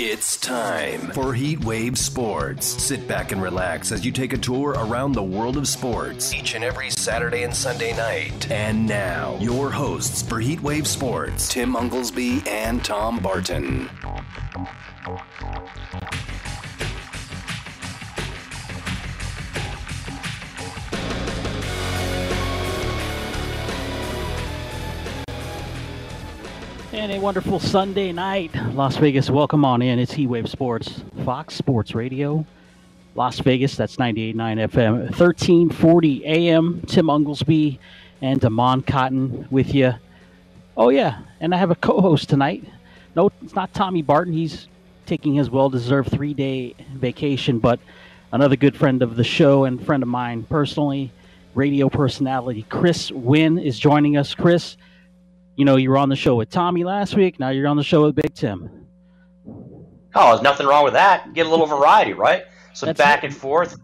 It's time for Heat Wave Sports. Sit back and relax as you take a tour around the world of sports each and every Saturday and Sunday night. And now, your hosts for Heat Wave Sports, Tim Unglesby and Tom Barton. And a wonderful Sunday night, Las Vegas. Welcome on in. It's Heat Wave Sports, Fox Sports Radio, Las Vegas. That's 98.9 FM, 1340 AM. Tim Unglesby and Damon Cotton with you. Oh, yeah. And I have a co-host tonight. No, it's not Tommy Barton. He's taking his well-deserved three-day vacation, but another good friend of the show and friend of mine personally, radio personality Chris Wynn is joining us. Chris, you know, you were on the show with Tommy last week. Now you're on the show with Big Tim. Oh, there's nothing wrong with that. Get a little variety, right? Some back and forth.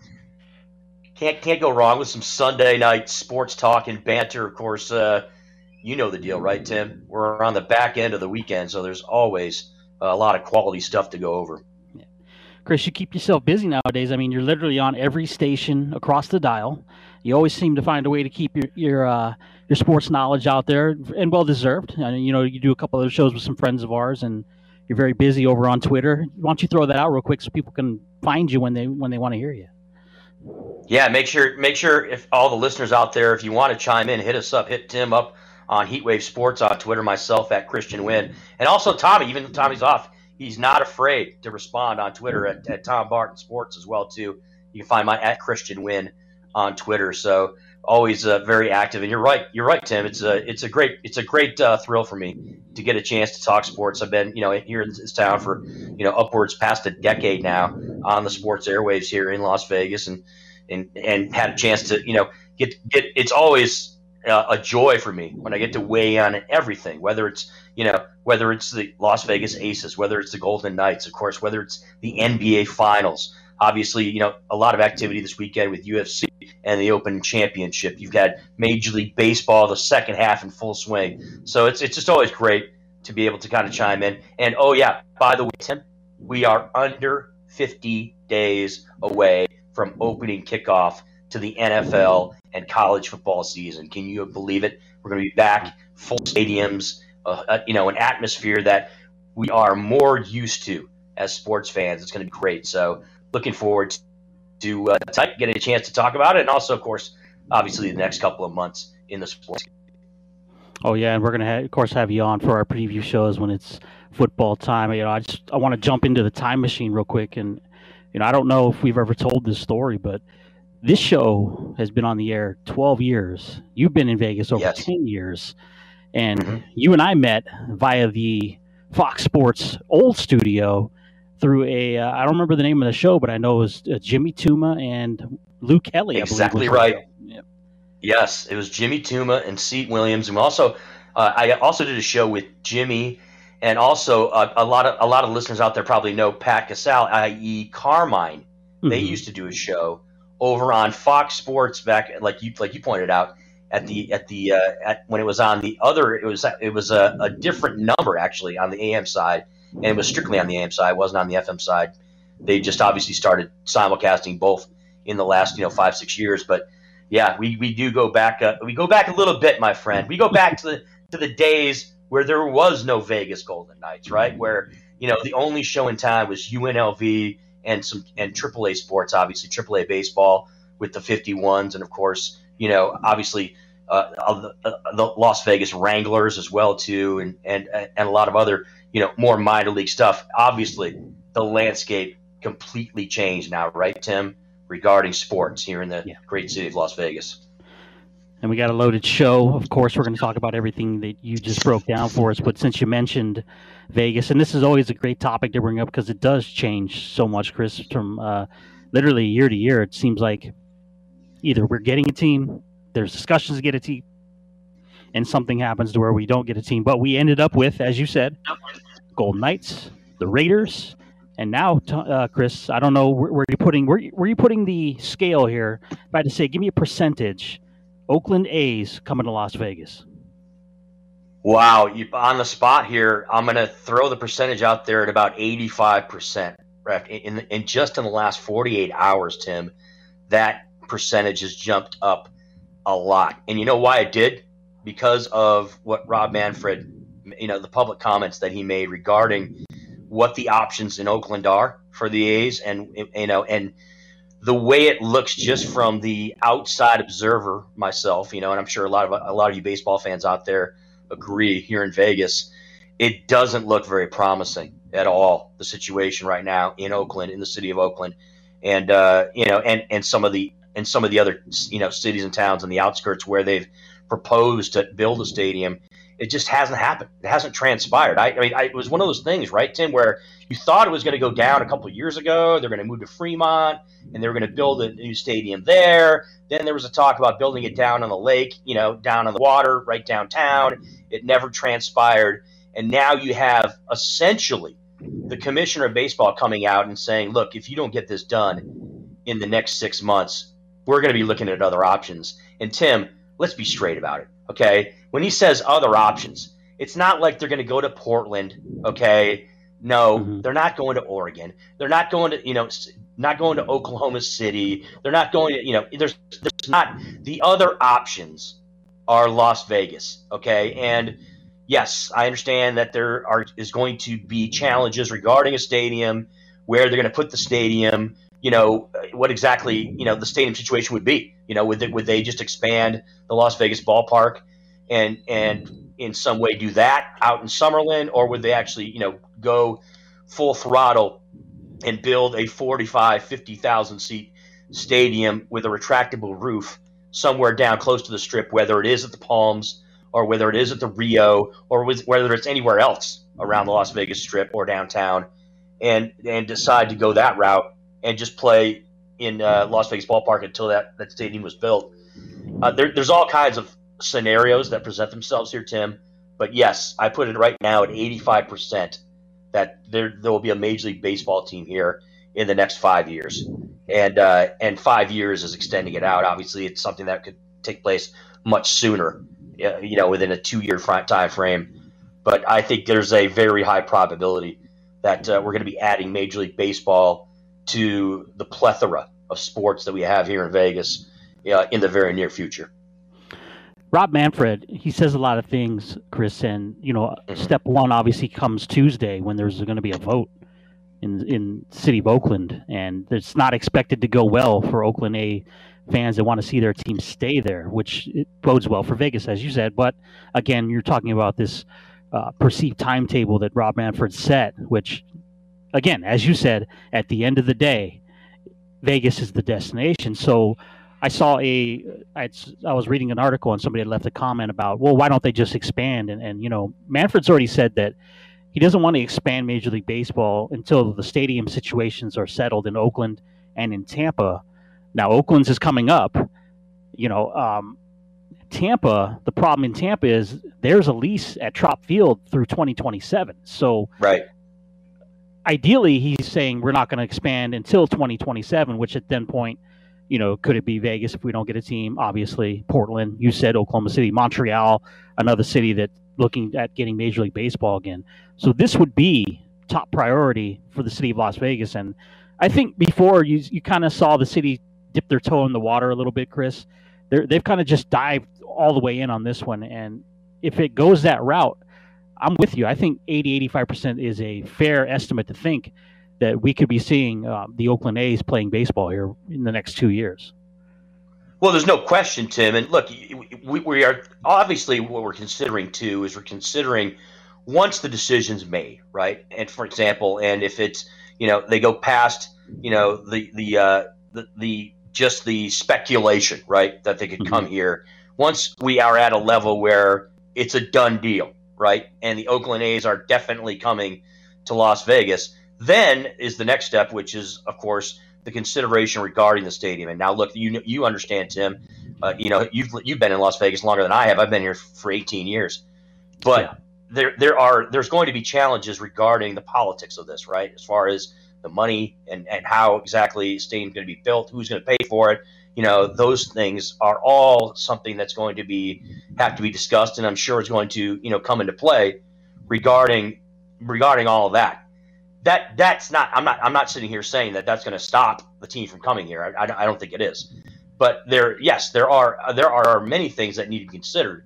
Can't go wrong with some Sunday night sports talk and banter. Of course, you know the deal, right, Tim? We're on the back end of the weekend, so there's always a lot of quality stuff to go over. Yeah. Chris, you keep yourself busy nowadays. I mean, you're literally on every station across the dial. You always seem to find a way to keep your sports knowledge out there, and well deserved. I mean, you know, you do a couple other shows with some friends of ours, and you're very busy over on Twitter. Why don't you throw that out real quick so people can find you when they want to hear you? Yeah, make sure if all the listeners out there, if you want to chime in, hit us up, hit Tim up on Heatwave Sports on Twitter, myself at Christian Wynn, and also Tommy. Even Tommy's off, he's not afraid to respond on Twitter at Tom Barton Sports as well too. You can find my at Christian Wynn on Twitter. So always very active. And you're right, Tim. It's a great thrill for me to get a chance to talk sports. I've been, you know, here in this town for, you know, upwards past a decade now on the sports airwaves here in Las Vegas, and had a chance to, you know, get it's always a joy for me when I get to weigh on everything, whether it's the Las Vegas Aces, whether it's the Golden Knights, of course, whether it's the NBA Finals. Obviously, you know, a lot of activity this weekend with UFC and the Open Championship. You've got Major League Baseball, the second half in full swing. So it's just always great to be able to kind of chime in. And, oh, yeah, by the way, Tim, we are under 50 days away from opening kickoff to the NFL and college football season. Can you believe it? We're going to be back, full stadiums, you know, an atmosphere that we are more used to as sports fans. It's going to be great. So looking forward to getting a chance to talk about it, and also, of course, obviously the next couple of months in the sports. Oh yeah, and we're gonna have you on for our preview shows when it's football time. You know, I want to jump into the time machine real quick, and you know, I don't know if we've ever told this story, but this show has been on the air 12 years. You've been in Vegas over 10 years, and you and I met via the Fox Sports old studio. Through a, I don't remember the name of the show, but I know it was Jimmy Tuma and Lou Kelly. Exactly right. Yep. Yes, it was Jimmy Tuma and Seth Williams, and also I also did a show with Jimmy, and also a lot of listeners out there probably know Pat Casale, i.e. Carmine. They used to do a show over on Fox Sports back, like you pointed out, at when it was on the other. It was a different number actually on the AM side. And it was strictly on the AM side, wasn't on the FM side. They just obviously started simulcasting both in the last, you know, 5-6 years. But yeah, we do go back. We go back a little bit, my friend. We go back to the days where there was no Vegas Golden Knights, right? Where, you know, the only show in town was UNLV and AAA sports, obviously AAA baseball with the 51s, and of course, you know, obviously the Las Vegas Wranglers as well too, and a lot of other, you know, more minor league stuff. Obviously, the landscape completely changed now, right, Tim, regarding sports here in the great city of Las Vegas. And we got a loaded show. Of course, we're going to talk about everything that you just broke down for us. But since you mentioned Vegas, and this is always a great topic to bring up because it does change so much, Chris, from literally year to year. It seems like either we're getting a team, there's discussions to get a team, and something happens to where we don't get a team. But we ended up with, as you said, Golden Knights, the Raiders, and now, Chris, I don't know where you're putting the scale here. If I had to say, give me a percentage. Oakland A's coming to Las Vegas. Wow, you on the spot here. I'm going to throw the percentage out there at about 85%. In just in the last 48 hours, Tim, that percentage has jumped up a lot. And you know why it did? Because of what Rob Manfred, you know, the public comments that he made regarding what the options in Oakland are for the A's, and you know, and the way it looks just from the outside observer, myself, you know, and I'm sure a lot of you baseball fans out there agree here in Vegas, it doesn't look very promising at all, the situation right now in Oakland, in the city of Oakland, and you know, and some of the other, you know, cities and towns on the outskirts where they've proposed to build a stadium. It just hasn't happened. It hasn't transpired. I mean, it was one of those things, right, Tim, where you thought it was going to go down a couple of years ago. They're going to move to Fremont, and they were going to build a new stadium there. Then there was a talk about building it down on the lake, you know, down on the water, right downtown. It never transpired. And now you have essentially the commissioner of baseball coming out and saying, look, if you don't get this done in the next 6 months, we're going to be looking at other options. And, Tim, let's be straight about it, okay? When he says other options, it's not like they're going to go to Portland, okay? No, they're not going to Oregon. They're not going to, you know, not going to Oklahoma City. They're not going to, you know, there's not – the other options are Las Vegas, okay? And, yes, I understand that there is going to be challenges regarding a stadium, where they're going to put the stadium, you know, what exactly, you know, the stadium situation would be. You know, would they just expand the Las Vegas ballpark and in some way do that out in Summerlin, or would they actually, you know, go full throttle and build a 50,000 seat stadium with a retractable roof somewhere down close to the Strip, whether it is at the Palms or whether it is at the Rio or whether it's anywhere else around the Las Vegas Strip or downtown, and decide to go that route and just play in Las Vegas Ballpark until that stadium was built. There's all kinds of scenarios that present themselves here, Tim. But, yes, I put it right now at 85% that there will be a Major League Baseball team here in the next 5 years. And 5 years is extending it out. Obviously, it's something that could take place much sooner, you know, within a 2-year time frame. But I think there's a very high probability that we're going to be adding Major League Baseball to the plethora of sports that we have here in Vegas in the very near future. Rob Manfred, he says a lot of things, Chris, and, you know, step one obviously comes Tuesday when there's going to be a vote in the city of Oakland, and it's not expected to go well for Oakland A fans that want to see their team stay there, which it bodes well for Vegas, as you said. But, again, you're talking about this perceived timetable that Rob Manfred set, which – again, as you said, at the end of the day, Vegas is the destination. So I saw I was reading an article and somebody had left a comment about, well, why don't they just expand? And you know, Manfred's already said that he doesn't want to expand Major League Baseball until the stadium situations are settled in Oakland and in Tampa. Now, Oakland's is coming up. You know, Tampa, the problem in Tampa is there's a lease at Trop Field through 2027. So right. Ideally, he's saying we're not going to expand until 2027, which at then point, you know, could it be Vegas if we don't get a team? Obviously, Portland, you said Oklahoma City, Montreal, another city that looking at getting Major League Baseball again. So this would be top priority for the city of Las Vegas. And I think before you kind of saw the city dip their toe in the water a little bit, Chris. They've kind of just dived all the way in on this one. And if it goes that route, I'm with you. I think 80-85% is a fair estimate to think that we could be seeing the Oakland A's playing baseball here in the next 2 years. Well, there's no question, Tim. And look, we are obviously what we're considering too is we're considering once the decision's made, right? And for example, and if it's, you know, they go past, you know, the just the speculation, right, that they could come here. Once we are at a level where it's a done deal, right, and the Oakland A's are definitely coming to Las Vegas, then is the next step, which is, of course, the consideration regarding the stadium. And now, look, you understand, Tim, you know, you've been in Las Vegas longer than I have. I've been here for 18 years. But yeah, there's going to be challenges regarding the politics of this, right, as far as the money and how exactly the stadium's going to be built, who's going to pay for it, you know, those things are all something that's going to have to be discussed, and I'm sure it's going to, you know, come into play regarding all of that. I'm not sitting here saying that that's going to stop the team from coming here. I don't think it is, but there are many things that need to be considered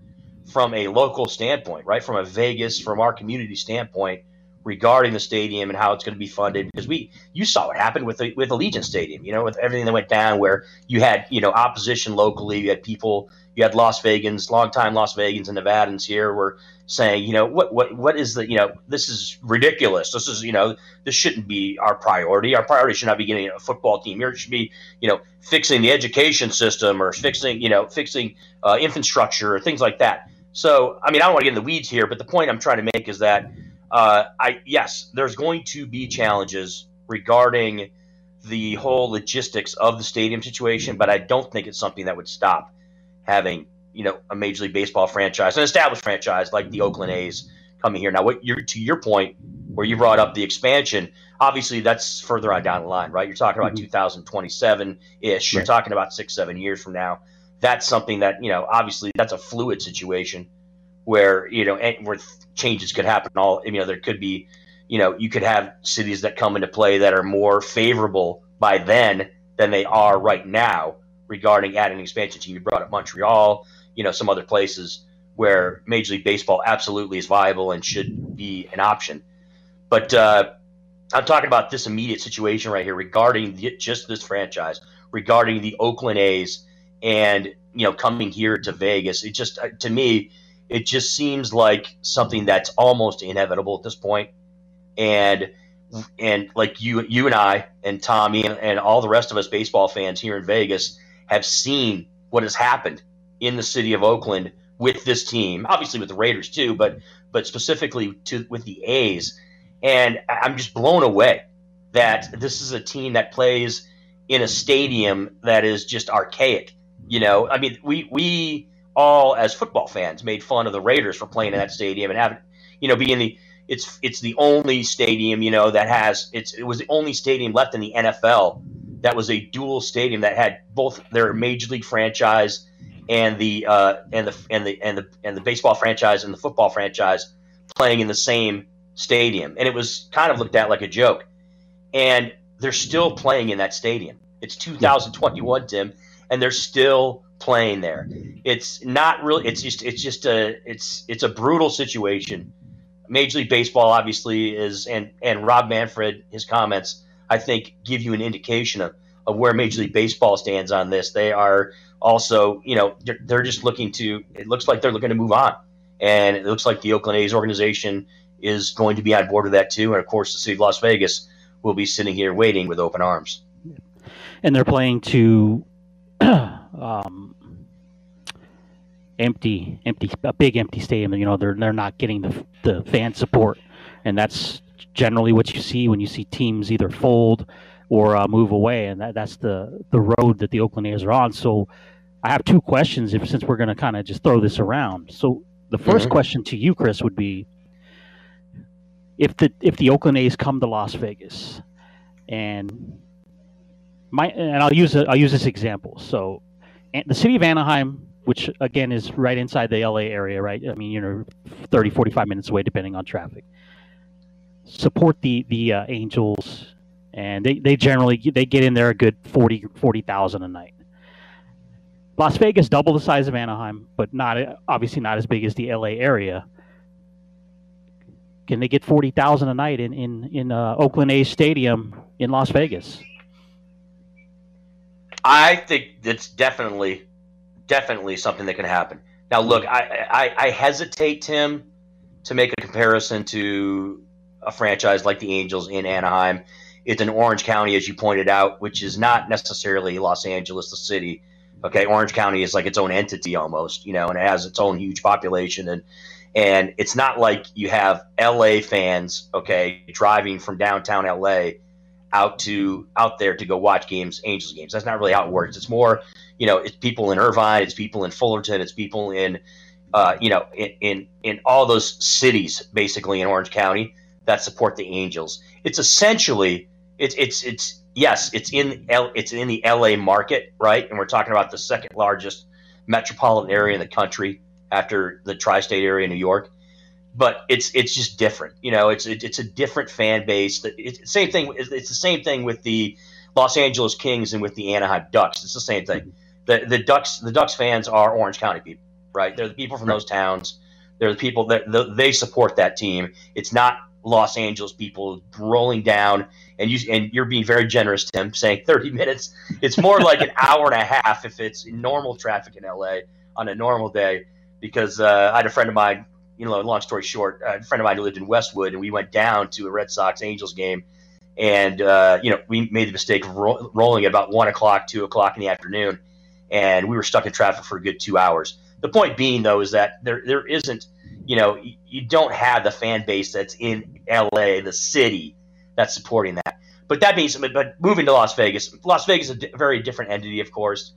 from a local standpoint, right? From a Vegas, from our community standpoint, regarding the stadium and how it's going to be funded. Because you saw what happened with Allegiant Stadium, you know, with everything that went down, where you had, you know, opposition locally, you had people, you had Las Vegans, longtime Las Vegans and Nevadans here were saying, you know, what is the, you know, this is ridiculous. This is, you know, this shouldn't be our priority. Our priority should not be getting a football team here. It should be, you know, fixing the education system or fixing infrastructure or things like that. So, I mean, I don't want to get in the weeds here, but the point I'm trying to make is that, yes, there's going to be challenges regarding the whole logistics of the stadium situation, but I don't think it's something that would stop having, you know, a Major League Baseball franchise, an established franchise like the Oakland A's coming here. Now, to your point where you brought up the expansion, obviously that's further on down the line, right? You're talking about 2027-ish. Right. You're talking about 6-7 years from now. That's something that, you know, obviously that's a fluid situation where, you know, and where changes could happen. There could be, you know, you could have cities that come into play that are more favorable by then than they are right now regarding adding expansion team. You brought up Montreal, you know, some other places where Major League Baseball absolutely is viable and should be an option. But I'm talking about this immediate situation right here regarding just this franchise, regarding the Oakland A's, and, you know, coming here to Vegas. It just, to me, it just seems like something that's almost inevitable at this point. And like you and I and Tommy and all the rest of us baseball fans here in Vegas have seen what has happened in the city of Oakland with this team, obviously with the Raiders too, but specifically with the A's. And I'm just blown away that this is a team that plays in a stadium that is just archaic. You know, I mean, we all as football fans made fun of the Raiders for playing in that stadium and having, you know, being it's the only stadium, you know, that has it was the only stadium left in the NFL that was a dual stadium that had both their Major League franchise and the baseball franchise and the football franchise playing in the same stadium, and it was kind of looked at like a joke. And they're still playing in that stadium. It's 2021, Tim. And they're still playing there. It's not really. It's just a brutal situation. Major League Baseball obviously is, and Rob Manfred, his comments, I think, give you an indication of where Major League Baseball stands on this. They are also, you know, they're just looking to. It looks like they're looking to move on, and it looks like the Oakland A's organization is going to be on board with that too. And of course, the city of Las Vegas will be sitting here waiting with open arms. And they're playing to a big empty stadium. You know, they're not getting the fan support, and that's generally what you see when you see teams either fold or move away, and that's the road that the Oakland A's are on. So I have two questions, since we're going to kind of just throw this around. So the first question to you, Chris, would be if the Oakland A's come to Las Vegas, and I'll use this example. So, the city of Anaheim, which again is right inside the LA area, right? I mean, you know, 30, 45 minutes away, depending on traffic. Support the Angels, and they generally get in there a good 40,000 a night. Las Vegas, double the size of Anaheim, but obviously not as big as the LA area. Can they get 40,000 a night in Oakland A's Stadium in Las Vegas? I think it's definitely something that can happen. Now, look, I hesitate, Tim, to make a comparison to a franchise like the Angels in Anaheim. It's in Orange County, as you pointed out, which is not necessarily Los Angeles, the city. Okay, Orange County is like its own entity almost, you know, and it has its own huge population. And it's not like you have L.A. fans, okay, driving from downtown L.A., out there to go watch Angels games. That's not really how it works. It's more, you know, it's people in Irvine, it's people in Fullerton, it's people in you know, in all those cities basically in Orange County that support the Angels. It's essentially It's in the LA market, right? And we're talking about the second largest metropolitan area in the country after the tri-state area in New York. But it's just different, you know. It's a different fan base. It's the same thing with the Los Angeles Kings and with the Anaheim Ducks. It's the same thing. The Ducks fans are Orange County people, right? They're the people from those towns. They're the people that they support that team. It's not Los Angeles people rolling down and you're being very generous, Tim, saying 30 minutes. It's more like an hour and a half if it's normal traffic in LA on a normal day. Because I had a friend of mine. You know, long story short, a friend of mine who lived in Westwood, and we went down to a Red Sox-Angels game, and, you know, we made the mistake of rolling at about 1 o'clock, 2 o'clock in the afternoon, and we were stuck in traffic for a good 2 hours. The point being, though, is that there isn't, you know, you don't have the fan base that's in L.A., the city, that's supporting that. But that means, but moving to Las Vegas is a very different entity, of course.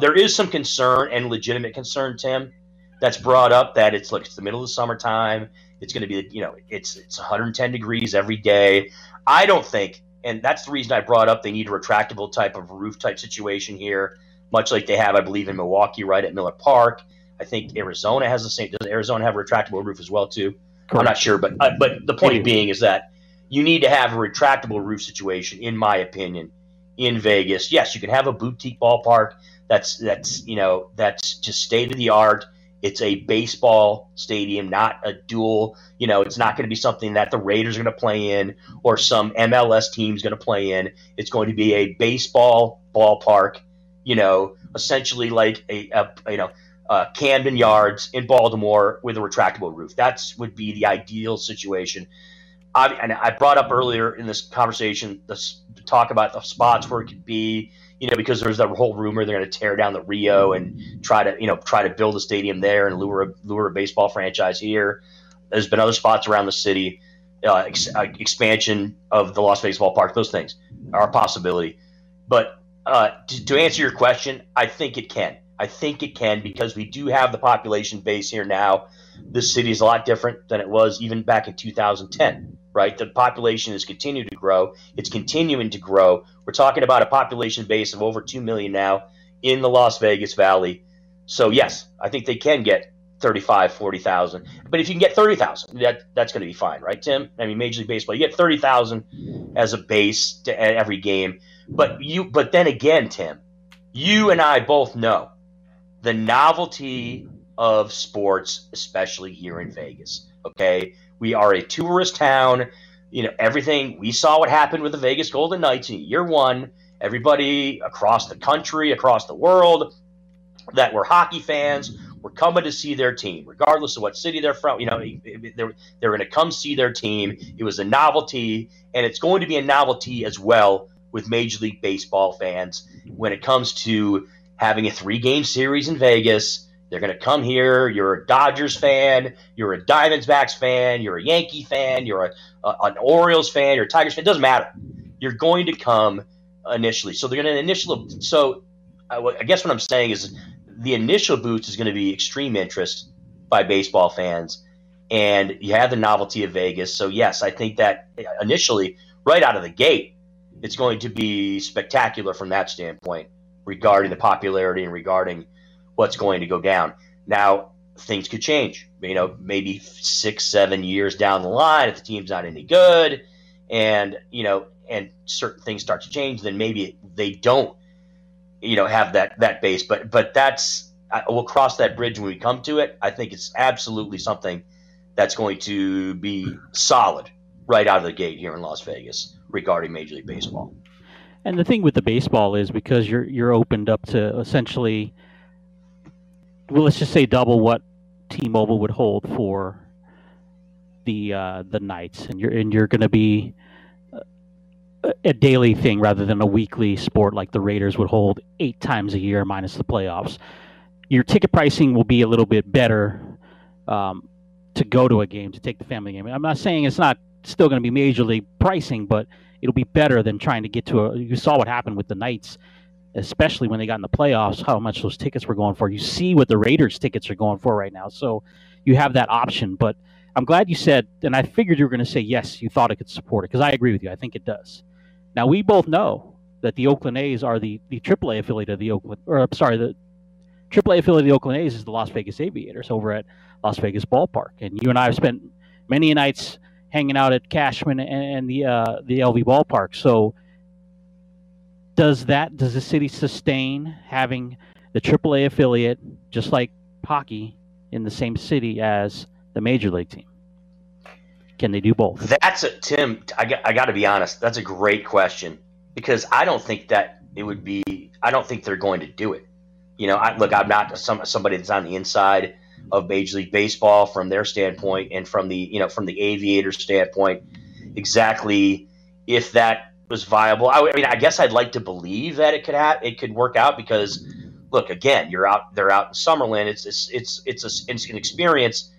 There is some concern, and legitimate concern, Tim, that's brought up that it's the middle of the summertime. It's going to be, you know, it's 110 degrees every day. I don't think, and that's the reason I brought up they need a retractable type of roof type situation here, much like they have, I believe, in Milwaukee, right at Miller Park. I think Arizona has the same. Does Arizona have a retractable roof as well too? Correct. I'm not sure, but the point being is that you need to have a retractable roof situation, in my opinion, in Vegas. Yes, you can have a boutique ballpark that's just state of the art. It's a baseball stadium, not a dual. You know, it's not going to be something that the Raiders are going to play in or some MLS team's going to play in. It's going to be a baseball ballpark, you know, essentially like a Camden Yards in Baltimore with a retractable roof. Would be the ideal situation. I brought up earlier in this conversation the talk about the spots where it could be. You know, because there's that whole rumor they're going to tear down the Rio and try to build a stadium there and lure a baseball franchise here. There's been other spots around the city, expansion of the Las Vegas Ballpark. Those things are a possibility. But to answer your question, I think it can. I think it can because we do have the population base here now. This city is a lot different than it was even back in 2010. Right? The population has continued to grow. It's continuing to grow. We're talking about a population base of over 2 million now in the Las Vegas Valley. So, yes, I think they can get 35,000, 40,000. But if you can get 30,000, that's going to be fine, right, Tim? I mean, Major League Baseball, you get 30,000 as a base to every game. But then again, Tim, you and I both know the novelty of sports, especially here in Vegas, okay? We are a tourist town, you know, everything. We saw what happened with the Vegas Golden Knights in year one. Everybody across the country, across the world that were hockey fans were coming to see their team, regardless of what city they're from. You know, they're going to come see their team. It was a novelty, and it's going to be a novelty as well with Major League Baseball fans when it comes to having a 3-game series in Vegas. They're going to come here. You're a Dodgers fan. You're a Diamondbacks fan. You're a Yankee fan. You're an Orioles fan. You're a Tigers fan. It doesn't matter. You're going to come initially. So they're going to I guess what I'm saying is the initial boost is going to be extreme interest by baseball fans. And you have the novelty of Vegas. So, yes, I think that initially, right out of the gate, it's going to be spectacular from that standpoint regarding the popularity and regarding – what's going to go down. Now, things could change. You know, maybe 6-7 years down the line, if the team's not any good and, you know, and certain things start to change, then maybe they don't, you know, have that base. But we'll cross that bridge when we come to it. I think it's absolutely something that's going to be solid right out of the gate here in Las Vegas regarding Major League Baseball. And the thing with the baseball is because you're opened up to essentially – well, let's just say double what T-Mobile would hold for the Knights, and you're going to be a daily thing rather than a weekly sport like the Raiders would hold 8 times a year minus the playoffs. Your ticket pricing will be a little bit better to go to a game, to take the family game. I'm not saying it's not still going to be Major League pricing, but it'll be better than trying to get to you saw what happened with the Knights. Especially when they got in the playoffs, how much those tickets were going for. You see what the Raiders tickets are going for right now. So you have that option. But I'm glad you said, and I figured you were going to say, yes, you thought it could support it, because I agree with you. I think it does. Now, we both know that the Oakland A's are the AAA affiliate of the Oakland, or I'm sorry, the AAA affiliate of the Oakland A's is the Las Vegas Aviators over at Las Vegas Ballpark. And you and I have spent many nights hanging out at Cashman and the LV Ballpark. So does the city sustain having the AAA affiliate, just like hockey, in the same city as the major league team? Can they do both? That's a, Tim, I got to be honest. That's a great question, because I don't think that it would be. I don't think they're going to do it. You know, I, look, I'm not somebody that's on the inside of Major League Baseball from their standpoint, and from the from the Aviators' standpoint, exactly if that was viable. I mean, I guess I'd like to believe that it could work out, because look, again, you're out. They're out in Summerlin. It's an experience.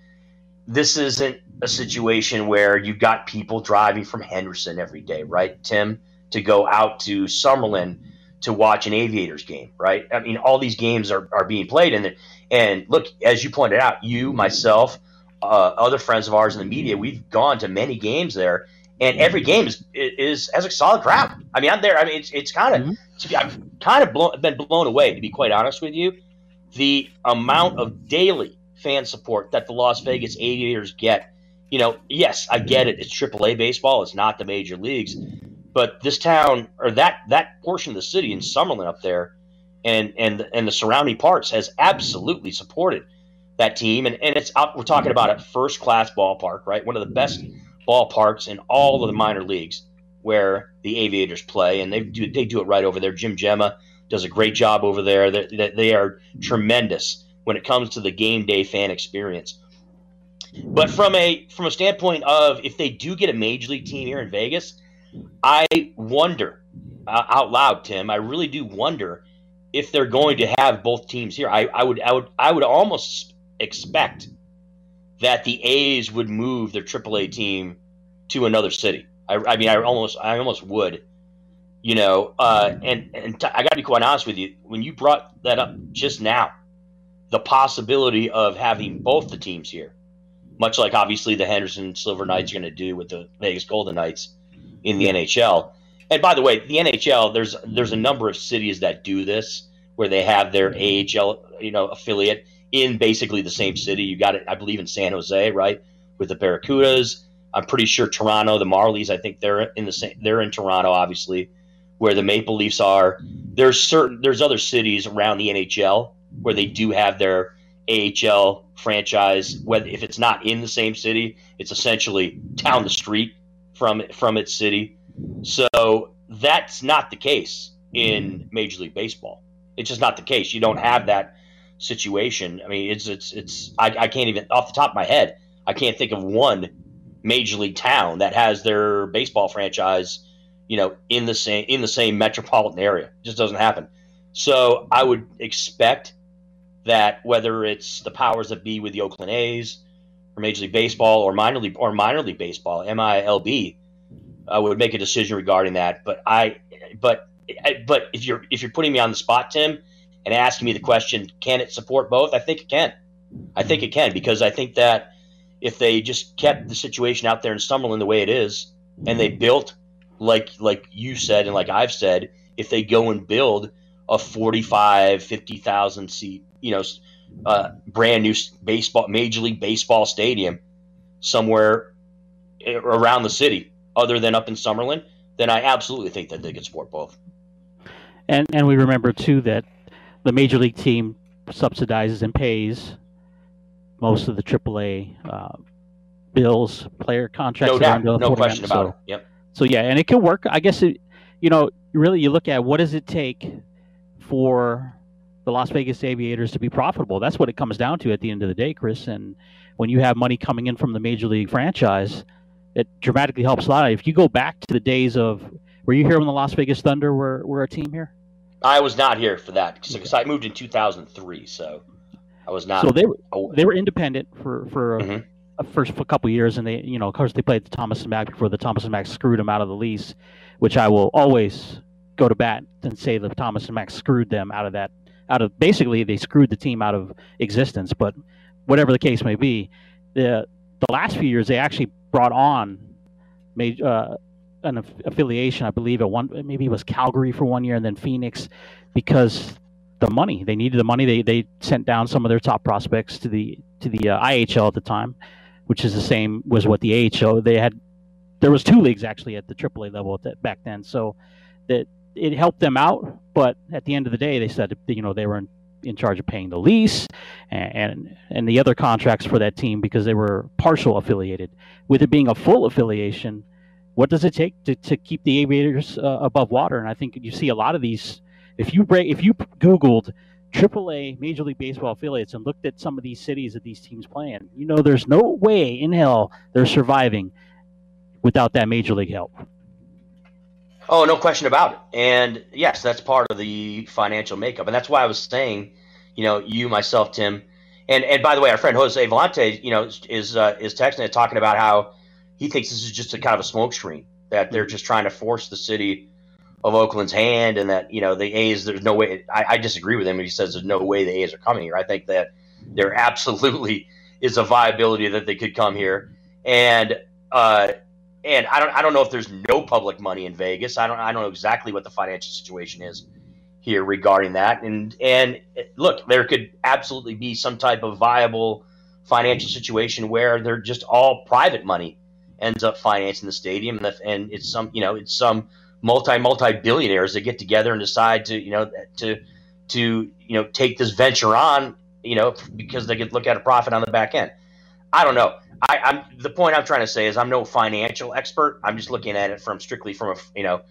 This isn't a situation where you've got people driving from Henderson every day, right, Tim, to go out to Summerlin to watch an Aviators game, right? I mean, all these games are being played. And look, as you pointed out, you, myself, other friends of ours in the media, we've gone to many games there, and every game is as a solid crowd. I mean, I'm there. I mean, it's kind of – I've kind of been blown away, to be quite honest with you, the amount of daily fan support that the Las Vegas Aviators get. You know, yes, I get it. It's AAA baseball. It's not the major leagues, but this town, or that portion of the city in Summerlin up there, and the surrounding parts, has absolutely supported that team. And it's up. We're talking about a first class ballpark, right? One of the best ballparks in all of the minor leagues where the Aviators play, and they do it right over there. Jim Gemma does a great job over there. They are tremendous when it comes to the game day fan experience. But from a standpoint of, if they do get a major league team here in Vegas, I wonder out loud, Tim, I really do wonder if they're going to have both teams here. I would almost expect that the A's would move their AAA team to another city. I almost would, you know. I got to be quite honest with you. When you brought that up just now, the possibility of having both the teams here, much like obviously the Henderson Silver Knights are going to do with the Vegas Golden Knights in the NHL. And by the way, the NHL, there's a number of cities that do this, where they have their AHL, affiliate in basically the same city. You got it, I believe, in San Jose, right, with the Barracudas. I'm pretty sure Toronto, the Marlies, I think they're in Toronto, obviously, where the Maple Leafs are. There's other cities around the NHL where they do have their AHL franchise. Whether if it's not in the same city, it's essentially down the street from its city. So that's not the case in Major League Baseball. It's just not the case. You don't have that situation. I mean, it's I can't even, off the top of my head, I can't think of one major league town that has their baseball franchise, in the same metropolitan area. It just doesn't happen. So I would expect that whether it's the powers that be with the Oakland A's, or Major League Baseball, or minor league baseball, MILB, would make a decision regarding that. But if you're putting me on the spot, Tim, and asking me the question, can it support both? I think it can. I think it can, because I think that if they just kept the situation out there in Summerlin the way it is, and they built, like you said and like I've said, if they go and build a 50,000 seat, brand new Major League Baseball stadium somewhere around the city, other than up in Summerlin, then I absolutely think that they could support both. And we remember too that the Major League team subsidizes and pays most of the AAA bills, player contracts. No doubt, no question about it. Yep. So yeah, and it can work. I guess really, you look at what does it take for the Las Vegas Aviators to be profitable. That's what it comes down to at the end of the day, Chris. And when you have money coming in from the major league franchise, it dramatically helps a lot. If you go back to the days of, were you here when the Las Vegas Thunder were a team here? I was not here for that, because I moved in 2003, so I was not. So they were independent for a couple of years, and they, of course, they played the Thomas and Mac before the Thomas and Mac screwed them out of the lease, which I will always go to bat and say that Thomas and Mac screwed them out of that. Basically, they screwed the team out of existence. But whatever the case may be, the last few years they actually brought on an affiliation, I believe, at one, maybe it was Calgary for 1 year and then Phoenix, because the money, they needed the money. They sent down some of their top prospects to the IHL at the time, which is the same was what the AHL they had. There was two leagues actually at the AAA level at that back then, so that it helped them out. But at the end of the day, they said, you know, they were in charge of paying the lease and the other contracts for that team because they were partial affiliated. With it being a full affiliation, what does it take to keep the Aviators above water? And I think you see a lot of these. If you Googled AAA Major League Baseball affiliates and looked at some of these cities that these teams play in, you know, there's no way in hell they're surviving without that Major League help. Oh, no question about it. And, yes, that's part of the financial makeup. And that's why I was saying, you know, you, myself, Tim, and by the way, our friend Jose Vellante, you know, is texting and talking about how he thinks this is just a kind of a smokescreen, that they're just trying to force the city of Oakland's hand, and that, you know, the A's, there's no way. I disagree with him. He says there's no way the A's are coming here. I think that there absolutely is a viability that they could come here, and I don't know if there's no public money in Vegas. I don't know exactly what the financial situation is here regarding that. And look, there could absolutely be some type of viable financial situation where they're just all private money ends up financing the stadium, and it's some, you know, it's some multi-billionaires that get together and decide to, you know, to, you know, take this venture on, you know, because they could look at a profit on the back end. I don't know. I'm the point I'm trying to say is I'm no financial expert. I'm just looking at it from strictly from a, you know,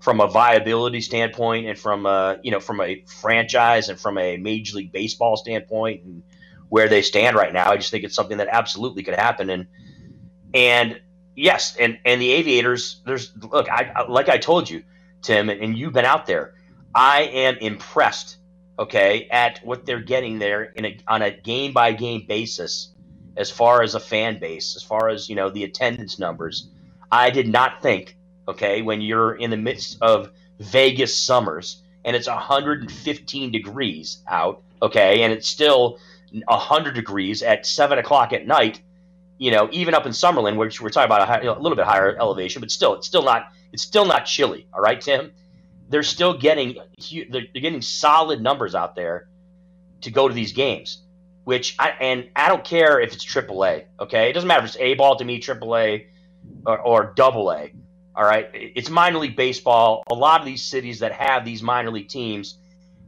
from a viability standpoint, and from a, you know, from a franchise and from a Major League Baseball standpoint and where they stand right now. I just think it's something that absolutely could happen. And yes, and the Aviators, there's, look, I like I told you, Tim, and you've been out there, I am impressed, okay, at what they're getting there on a game-by-game basis as far as a fan base, as far as, you know, the attendance numbers. I did not think, okay, when you're in the midst of Vegas summers and it's 115 degrees out, okay, and it's still 100 degrees at 7 o'clock at night, you know, even up in Summerlin, which we're talking about a little bit higher elevation, but still, it's still not chilly. All right, Tim, they're still getting solid numbers out there to go to these games, which I don't care if it's AAA. Okay, it doesn't matter if it's A ball to me, AAA or AA. All right, it's minor league baseball. A lot of these cities that have these minor league teams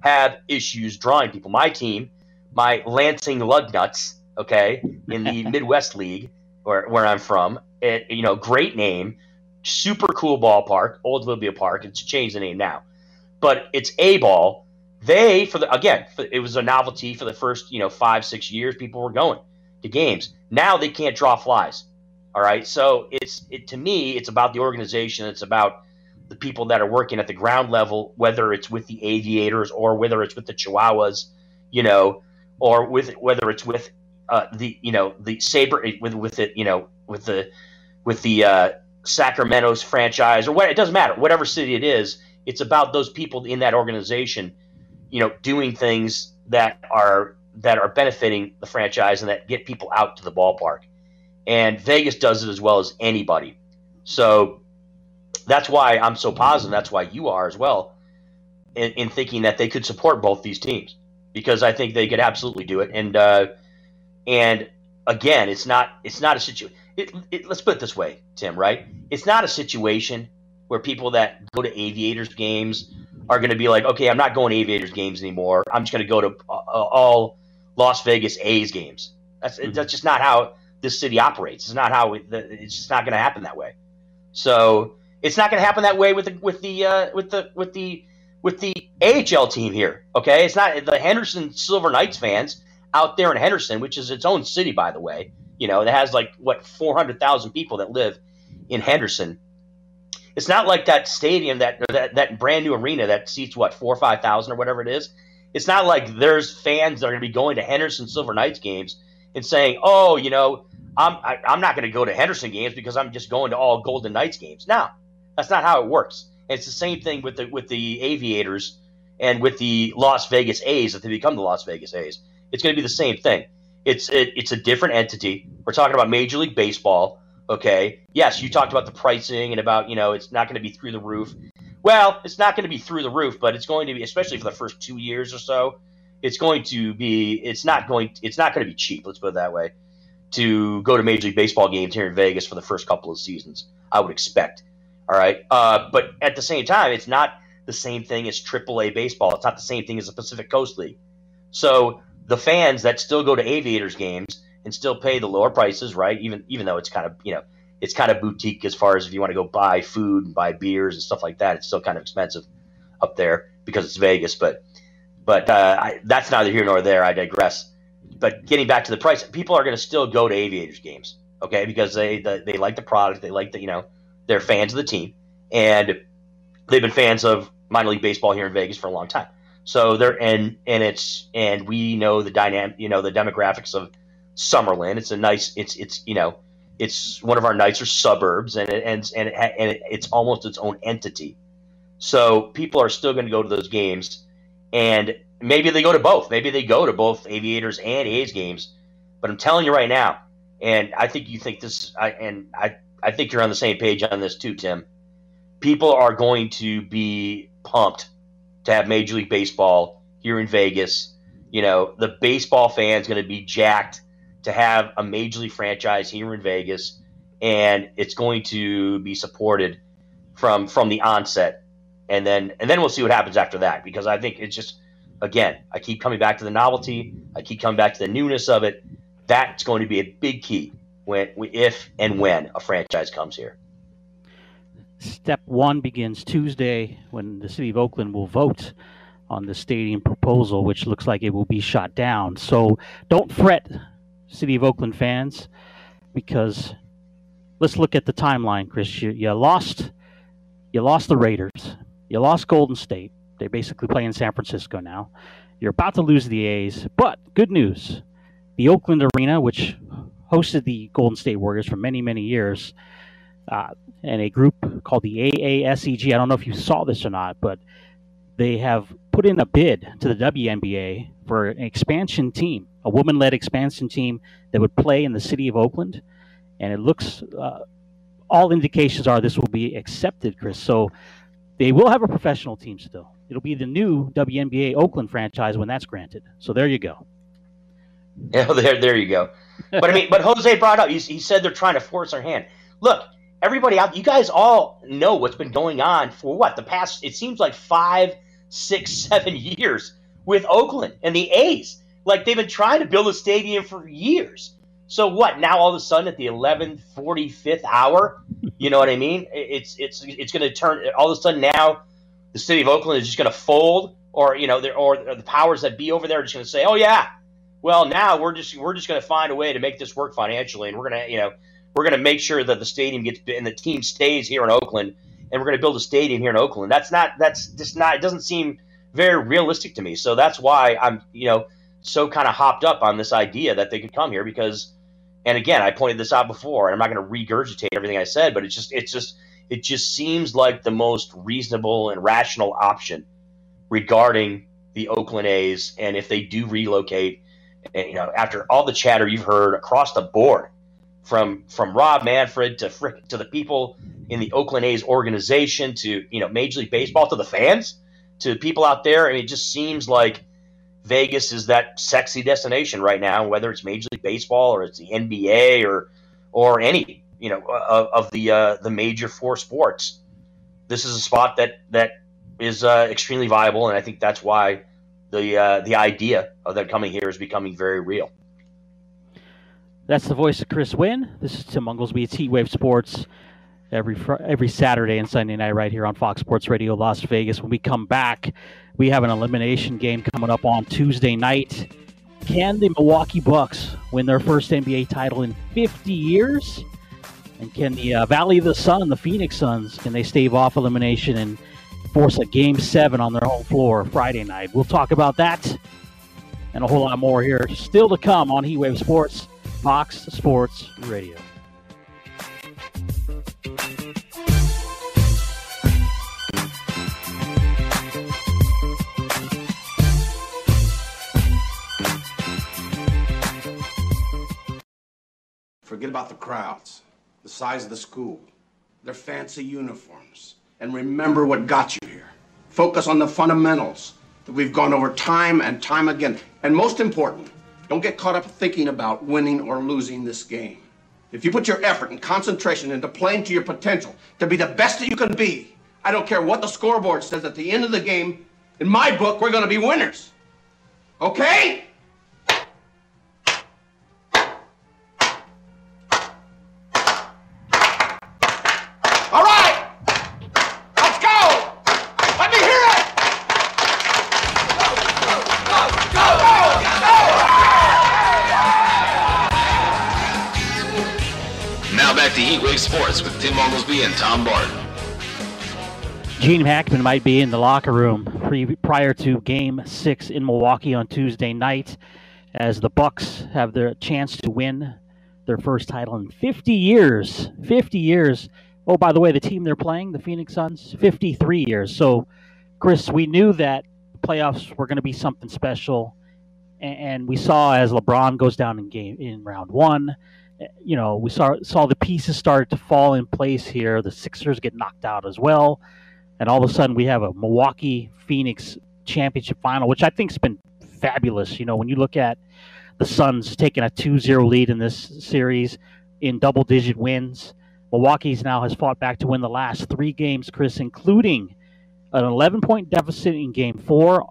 have issues drawing people. My team, my Lansing Lugnuts, okay, in the Midwest League, where I'm from, it, you know, great name, super cool ballpark, Old Olympia Park. It's changed the name now, but it's A-ball. They, it was a novelty for the first, you know, 5-6 years. People were going to games. Now they can't draw flies. All right, so to me, it's about the organization. It's about the people that are working at the ground level, whether it's with the Aviators or whether it's with the Chihuahuas, you know, or whether it's with the Sabre with the Sacramento's franchise, or what, it doesn't matter, whatever city it is. It's about those people in that organization, you know, doing things that are benefiting the franchise and that get people out to the ballpark. And Vegas does it as well as anybody. So that's why I'm so positive. That's why you are as well in thinking that they could support both these teams, because I think they could absolutely do it. And again, it's not a situation. Let's put it this way, Tim, right? It's not a situation where people that go to Aviators games are going to be like, okay, I'm not going to Aviators games anymore. I'm just going to go to all Las Vegas A's games. That's just not how this city operates. It's not how it's just not going to happen that way. So it's not going to happen that way with the AHL team here. Okay, it's not the Henderson Silver Knights fans out there in Henderson, which is its own city, by the way, you know, that has 400,000 people that live in Henderson. It's not like that stadium, that brand new arena that seats 4,000 or 5,000 or whatever it is. It's not like there's fans that are going to be going to Henderson Silver Knights games and saying, oh, you know, I'm not going to go to Henderson games because I'm just going to all Golden Knights games. No, that's not how it works. And it's the same thing with the Aviators and with the Las Vegas A's if they become the Las Vegas A's. It's going to be the same thing. It's a different entity. We're talking about Major League Baseball. Okay. Yes, you talked about the pricing and about, you know, it's not going to be through the roof. Well, it's not going to be through the roof, but it's going to be, especially for the first 2 years or so, it's going to be, it's not going to be cheap. Let's put it that way, to go to Major League Baseball games here in Vegas for the first couple of seasons, I would expect. All right. But at the same time, it's not the same thing as AAA baseball. It's not the same thing as the Pacific Coast League. So the fans that still go to Aviators games and still pay the lower prices, right? Even though it's kind of, you know, it's kind of boutique as far as if you want to go buy food and buy beers and stuff like that, it's still kind of expensive up there because it's Vegas. But that's neither here nor there. I digress. But getting back to the price, people are going to still go to Aviators games, okay? Because they like the product, they like the, you know, they're fans of the team, and they've been fans of minor league baseball here in Vegas for a long time. So they're and we know the dynamic, you know, the demographics of Summerlin. It's a nice, it's you know, it's one of our nicer suburbs, and it's almost its own entity. So people are still going to go to those games, and maybe they go to both. Maybe they go to both Aviators and A's games. But I'm telling you right now, and I think you think this, I think you're on the same page on this too, Tim. People are going to be pumped to have Major League Baseball here in Vegas. You know, the baseball fan's going to be jacked to have a major league franchise here in Vegas, and it's going to be supported from the onset. And then we'll see what happens after that, because I think it's just, again, I keep coming back to the novelty. I keep coming back to the newness of it. That's going to be a big key when, if and when a franchise comes here. Step one begins Tuesday when the city of Oakland will vote on the stadium proposal, which looks like it will be shot down. So don't fret, city of Oakland fans, because let's look at the timeline, Chris. You lost the Raiders. You lost Golden State. They basically play in San Francisco now. You're about to lose the A's, but good news. The Oakland Arena, which hosted the Golden State Warriors for many, many years, and a group called the AASEG, I don't know if you saw this or not, but they have put in a bid to the WNBA for an expansion team, a woman-led expansion team that would play in the city of Oakland. And it looks, all indications are this will be accepted, Chris. So they will have a professional team still. It'll be the new WNBA Oakland franchise when that's granted. So there you go. Yeah, there you go. But I mean, but Jose brought up, he said they're trying to force our hand. Look, everybody out, you guys all know what's been going on for what, the past, it seems like 5, 6, 7 years with Oakland and the A's. Like, they've been trying to build a stadium for years. So what, now all of a sudden at the 11:45 hour, you know what I mean? It's going to turn, all of a sudden now the city of Oakland is just going to fold, or, you know, or the powers that be over there are just going to say, oh yeah, well now we're just going to find a way to make this work financially, and we're going to make sure that the stadium gets, and the team stays here in Oakland, and we're going to build a stadium here in Oakland. That's just not, it doesn't seem very realistic to me. So that's why I'm, you know, so kind of hopped up on this idea that they could come here, because, and again, I pointed this out before, and I'm not going to regurgitate everything I said, but it just seems like the most reasonable and rational option regarding the Oakland A's. And if they do relocate, and, you know, after all the chatter you've heard across the board, from Rob Manfred to the people in the Oakland A's organization, to, you know, Major League Baseball, to the fans, to people out there. I mean, it just seems like Vegas is that sexy destination right now, whether it's Major League Baseball or it's the NBA or any, you know, of the major four sports. This is a spot that is extremely viable, and I think that's why the idea of them coming here is becoming very real. That's the voice of Chris Wynn. This is Tim Unglesby, T-Wave Sports, every Saturday and Sunday night right here on Fox Sports Radio Las Vegas. When we come back, we have an elimination game coming up on Tuesday night. Can the Milwaukee Bucks win their first NBA title in 50 years? And can the Valley of the Sun, the Phoenix Suns, can they stave off elimination and force a Game 7 on their home floor Friday night? We'll talk about that and a whole lot more here still to come on Heatwave Sports. Fox Sports Radio. Forget about the crowds. the size of the school, their fancy uniforms, and remember what got you here. Focus on the fundamentals that we've gone over time and time again. And most important, don't get caught up thinking about winning or losing this game. If you put your effort and concentration into playing to your potential, to be the best that you can be, I don't care what the scoreboard says at the end of the game, in my book, we're going to be winners. Okay? Sports with Tim Unglesby and Tom Barton. Gene Hackman might be in the locker room prior to Game 6 in Milwaukee on Tuesday night as the Bucks have their chance to win their first title in 50 years. 50 years. Oh, by the way, the team they're playing, the Phoenix Suns, 53 years. So, Chris, we knew that the playoffs were going to be something special, and we saw as LeBron goes down in round one, you know, we saw the pieces start to fall in place here. The Sixers get knocked out as well. And all of a sudden we have a Milwaukee-Phoenix championship final, which I think has been fabulous. You know, when you look at the Suns taking a 2-0 lead in this series in double-digit wins, Milwaukee's now has fought back to win the last three games, Chris, including an 11-point deficit in Game 4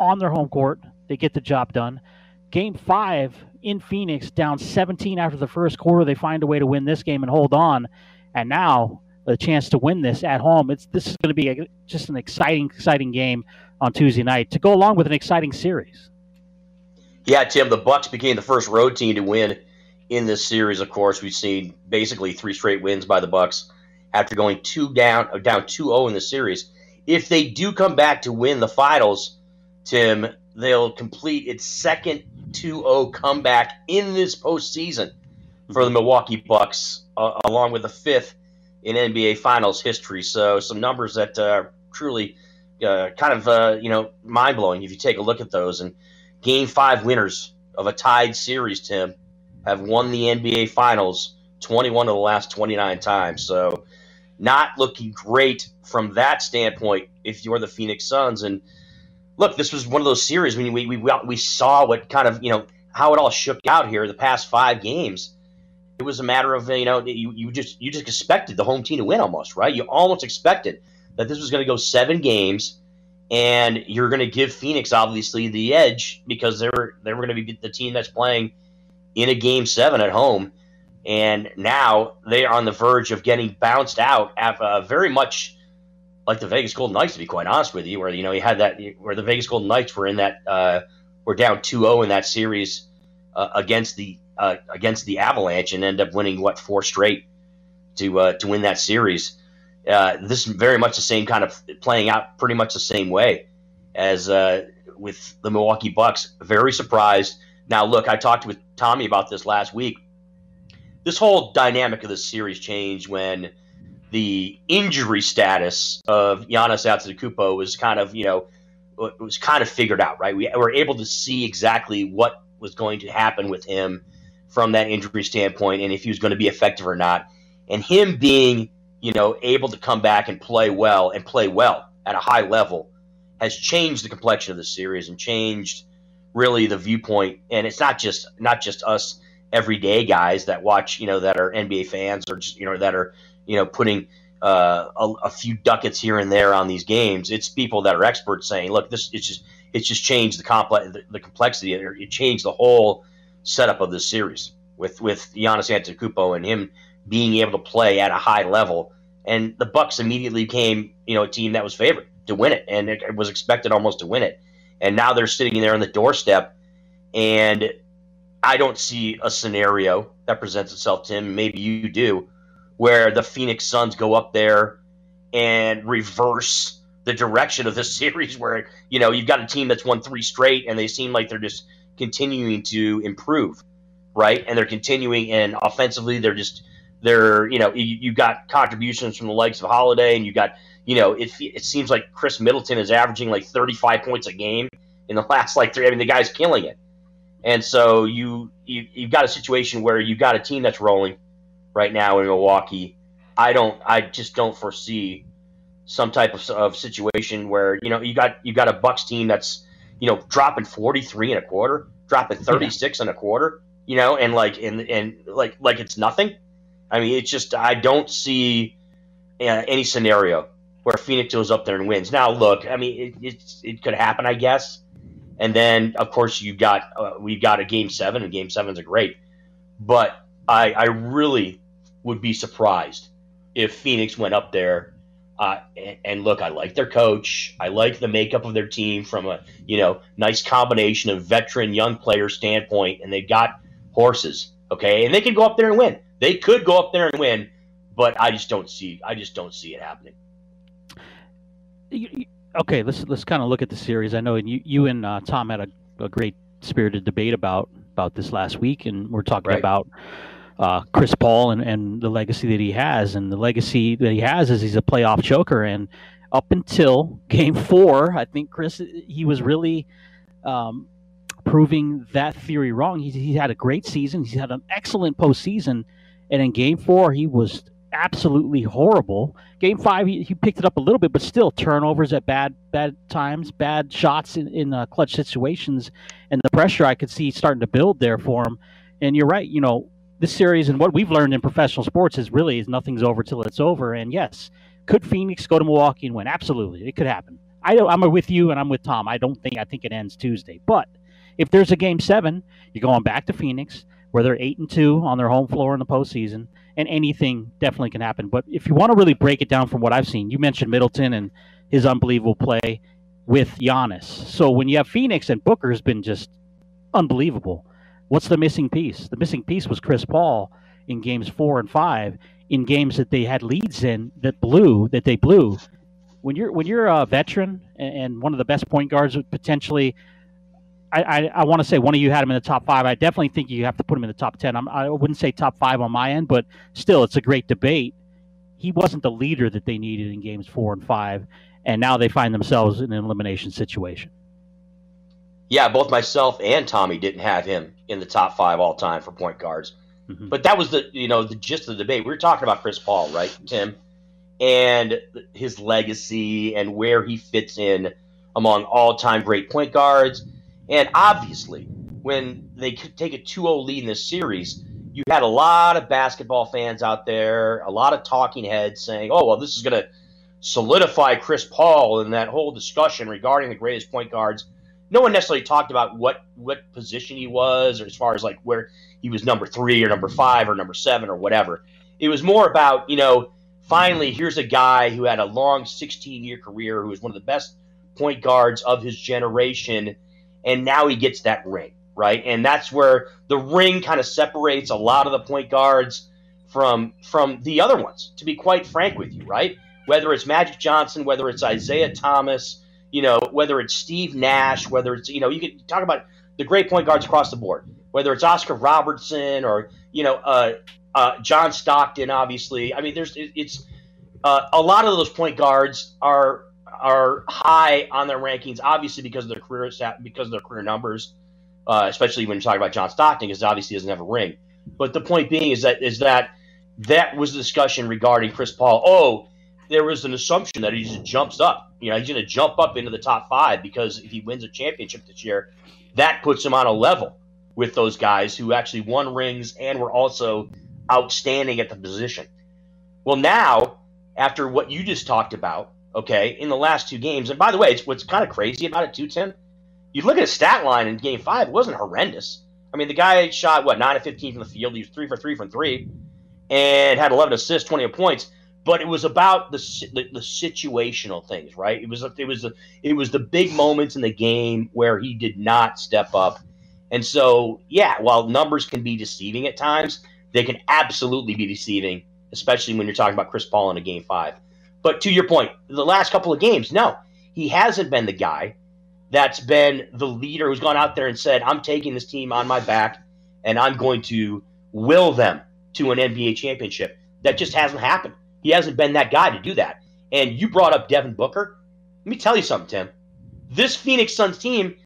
on their home court. They get the job done. Game 5 in Phoenix, down 17 after the first quarter, they find a way to win this game and hold on. And now the chance to win this at home. This is going to be just an exciting game on Tuesday night to go along with an exciting series. Yeah, Tim, the Bucks became the first road team to win in this series. Of course, we've seen basically three straight wins by the Bucks after going down 2-0 in the series. If they do come back to win the finals, Tim, they'll complete its second 2-0 comeback in this postseason for the Milwaukee Bucks, along with the fifth in NBA Finals history. So some numbers that are truly kind of mind-blowing if you take a look at those. And Game 5 winners of a tied series, Tim, have won the NBA Finals 21 of the last 29 times. So not looking great from that standpoint if you're the Phoenix Suns. And look, this was one of those series when we saw what kind of, how it all shook out here the past five games. It was a matter of, you just expected the home team to win almost, right? You almost expected that this was going to go seven games, and you're going to give Phoenix, obviously, the edge because they were going to be the team that's playing in a Game 7 at home. And now they are on the verge of getting bounced out at very much like the Vegas Golden Knights, to be quite honest with you, where, you had that, where the Vegas Golden Knights were in that, were down 2-0 in that series against the Avalanche and end up winning, four straight to win that series. This is very much the same kind of playing out pretty much the same way as with the Milwaukee Bucks. Very surprised. Now, look, I talked with Tommy about this last week. This whole dynamic of this series changed when the injury status of Giannis Antetokounmpo was kind of, figured out, right? We were able to see exactly what was going to happen with him from that injury standpoint and if he was going to be effective or not. And him being, able to come back and play well at a high level has changed the complexion of the series and changed really the viewpoint. And it's not just us everyday guys that watch, that are NBA fans or just, that are putting a few ducats here and there on these games. It's people that are experts saying, "Look, it's just changed the complexity. It changed the whole setup of this series with Giannis Antetokounmpo and him being able to play at a high level." And the Bucks immediately became, a team that was favored to win it, and it was expected almost to win it. And now they're sitting there on the doorstep, and I don't see a scenario that presents itself, Tim. Maybe you do, where the Phoenix Suns go up there and reverse the direction of this series where, you've got a team that's won three straight and they seem like they're just continuing to improve, right? And they're continuing, and offensively you've got contributions from the likes of Holiday, and you got, it seems like Chris Middleton is averaging like 35 points a game in the last like three. I mean, the guy's killing it. And so you've got a situation where you've got a team that's rolling. right now in Milwaukee. I just don't foresee some type of situation where, you know, you got a Bucks team that's, you know, dropping 43 and a quarter, dropping 36 and a quarter, you know, and like it's nothing. I mean, it's just, I don't see any scenario where Phoenix goes up there and wins. Now, look, I mean, it could happen, I guess. And then, of course, we've got a Game 7, and Game 7s are great. But I really would be surprised if Phoenix went up there. And look, I like their coach. I like the makeup of their team from a, you know, nice combination of veteran, young player standpoint. And they've got horses, okay? And they could go up there and win. They could go up there and win, but I just don't see it happening. Okay, let's kind of look at the series. I know you and Tom had a great spirited debate about this last week, and we're talking about Chris Paul and the legacy that he has. And the legacy that he has is he's a playoff choker. And up until Game 4, I think he was really proving that theory wrong. He had a great season. He's had an excellent postseason. And in Game 4, he was absolutely horrible. Game 5, he picked it up a little bit, but still turnovers at bad times, bad shots in clutch situations, and the pressure I could see starting to build there for him. And you're right, you know, this series and what we've learned in professional sports is nothing's over till it's over. And yes, could Phoenix go to Milwaukee and win? Absolutely, it could happen. I'm with you, and I'm with Tom. I think it ends Tuesday. But if there's a Game 7, you're going back to Phoenix, where they're 8-2 on their home floor in the postseason, and anything definitely can happen. But if you want to really break it down from what I've seen, you mentioned Middleton and his unbelievable play with Giannis. So when you have Phoenix and Booker has been just unbelievable, what's the missing piece? The missing piece was Chris Paul in Games 4 and 5, in games that they had leads in that they blew. When you're a veteran and one of the best point guards would potentially. I want to say one of you had him in the top 5. I definitely think you have to put him in the top 10. I wouldn't say top 5 on my end, but still, it's a great debate. He wasn't the leader that they needed in Games 4 and 5, and now they find themselves in an elimination situation. Yeah, both myself and Tommy didn't have him in the top 5 all time for point guards. Mm-hmm. But that was the gist of the debate. We were talking about Chris Paul, right, Tim, and his legacy and where he fits in among all-time great point guards. And obviously, when they could take a 2-0 lead in this series, you had a lot of basketball fans out there, a lot of talking heads saying, oh, well, this is going to solidify Chris Paul in that whole discussion regarding the greatest point guards. No one necessarily talked about what position he was, or as far as like where he was number 3 or number 5 or number 7 or whatever. It was more about, you know, finally, here's a guy who had a long 16-year career, who was one of the best point guards of his generation. And now he gets that ring, right? And that's where the ring kind of separates a lot of the point guards from the other ones, to be quite frank with you, right? Whether it's Magic Johnson, whether it's Isaiah Thomas, you know, whether it's Steve Nash, whether it's, you know, you could talk about the great point guards across the board, whether it's Oscar Robertson or, you know, John Stockton, obviously. I mean, it's a lot of those point guards are high on their rankings, obviously because of their career numbers, especially when you're talking about John Stockton, because obviously he doesn't have a ring. But the point being is that was the discussion regarding Chris Paul. Oh, there was an assumption that he just jumps up. You know, he's going to jump up into the top 5 because if he wins a championship this year, that puts him on a level with those guys who actually won rings and were also outstanding at the position. Well, now after what you just talked about. Okay, in the last 2 games. And by the way, it's what's kind of crazy about it too, Tim. You look at his stat line in Game 5, it wasn't horrendous. I mean, the guy shot, 9 of 15 from the field. He was 3 for 3 from 3 and had 11 assists, 20 points. But it was about the situational things, right? It was the big moments in the game where he did not step up. And so, yeah, while numbers can be deceiving at times, they can absolutely be deceiving, especially when you're talking about Chris Paul in a Game 5. But to your point, the last couple of games, no, he hasn't been the guy that's been the leader who's gone out there and said, I'm taking this team on my back and I'm going to will them to an NBA championship. That just hasn't happened. He hasn't been that guy to do that. And you brought up Devin Booker. Let me tell you something, Tim. This Phoenix Suns team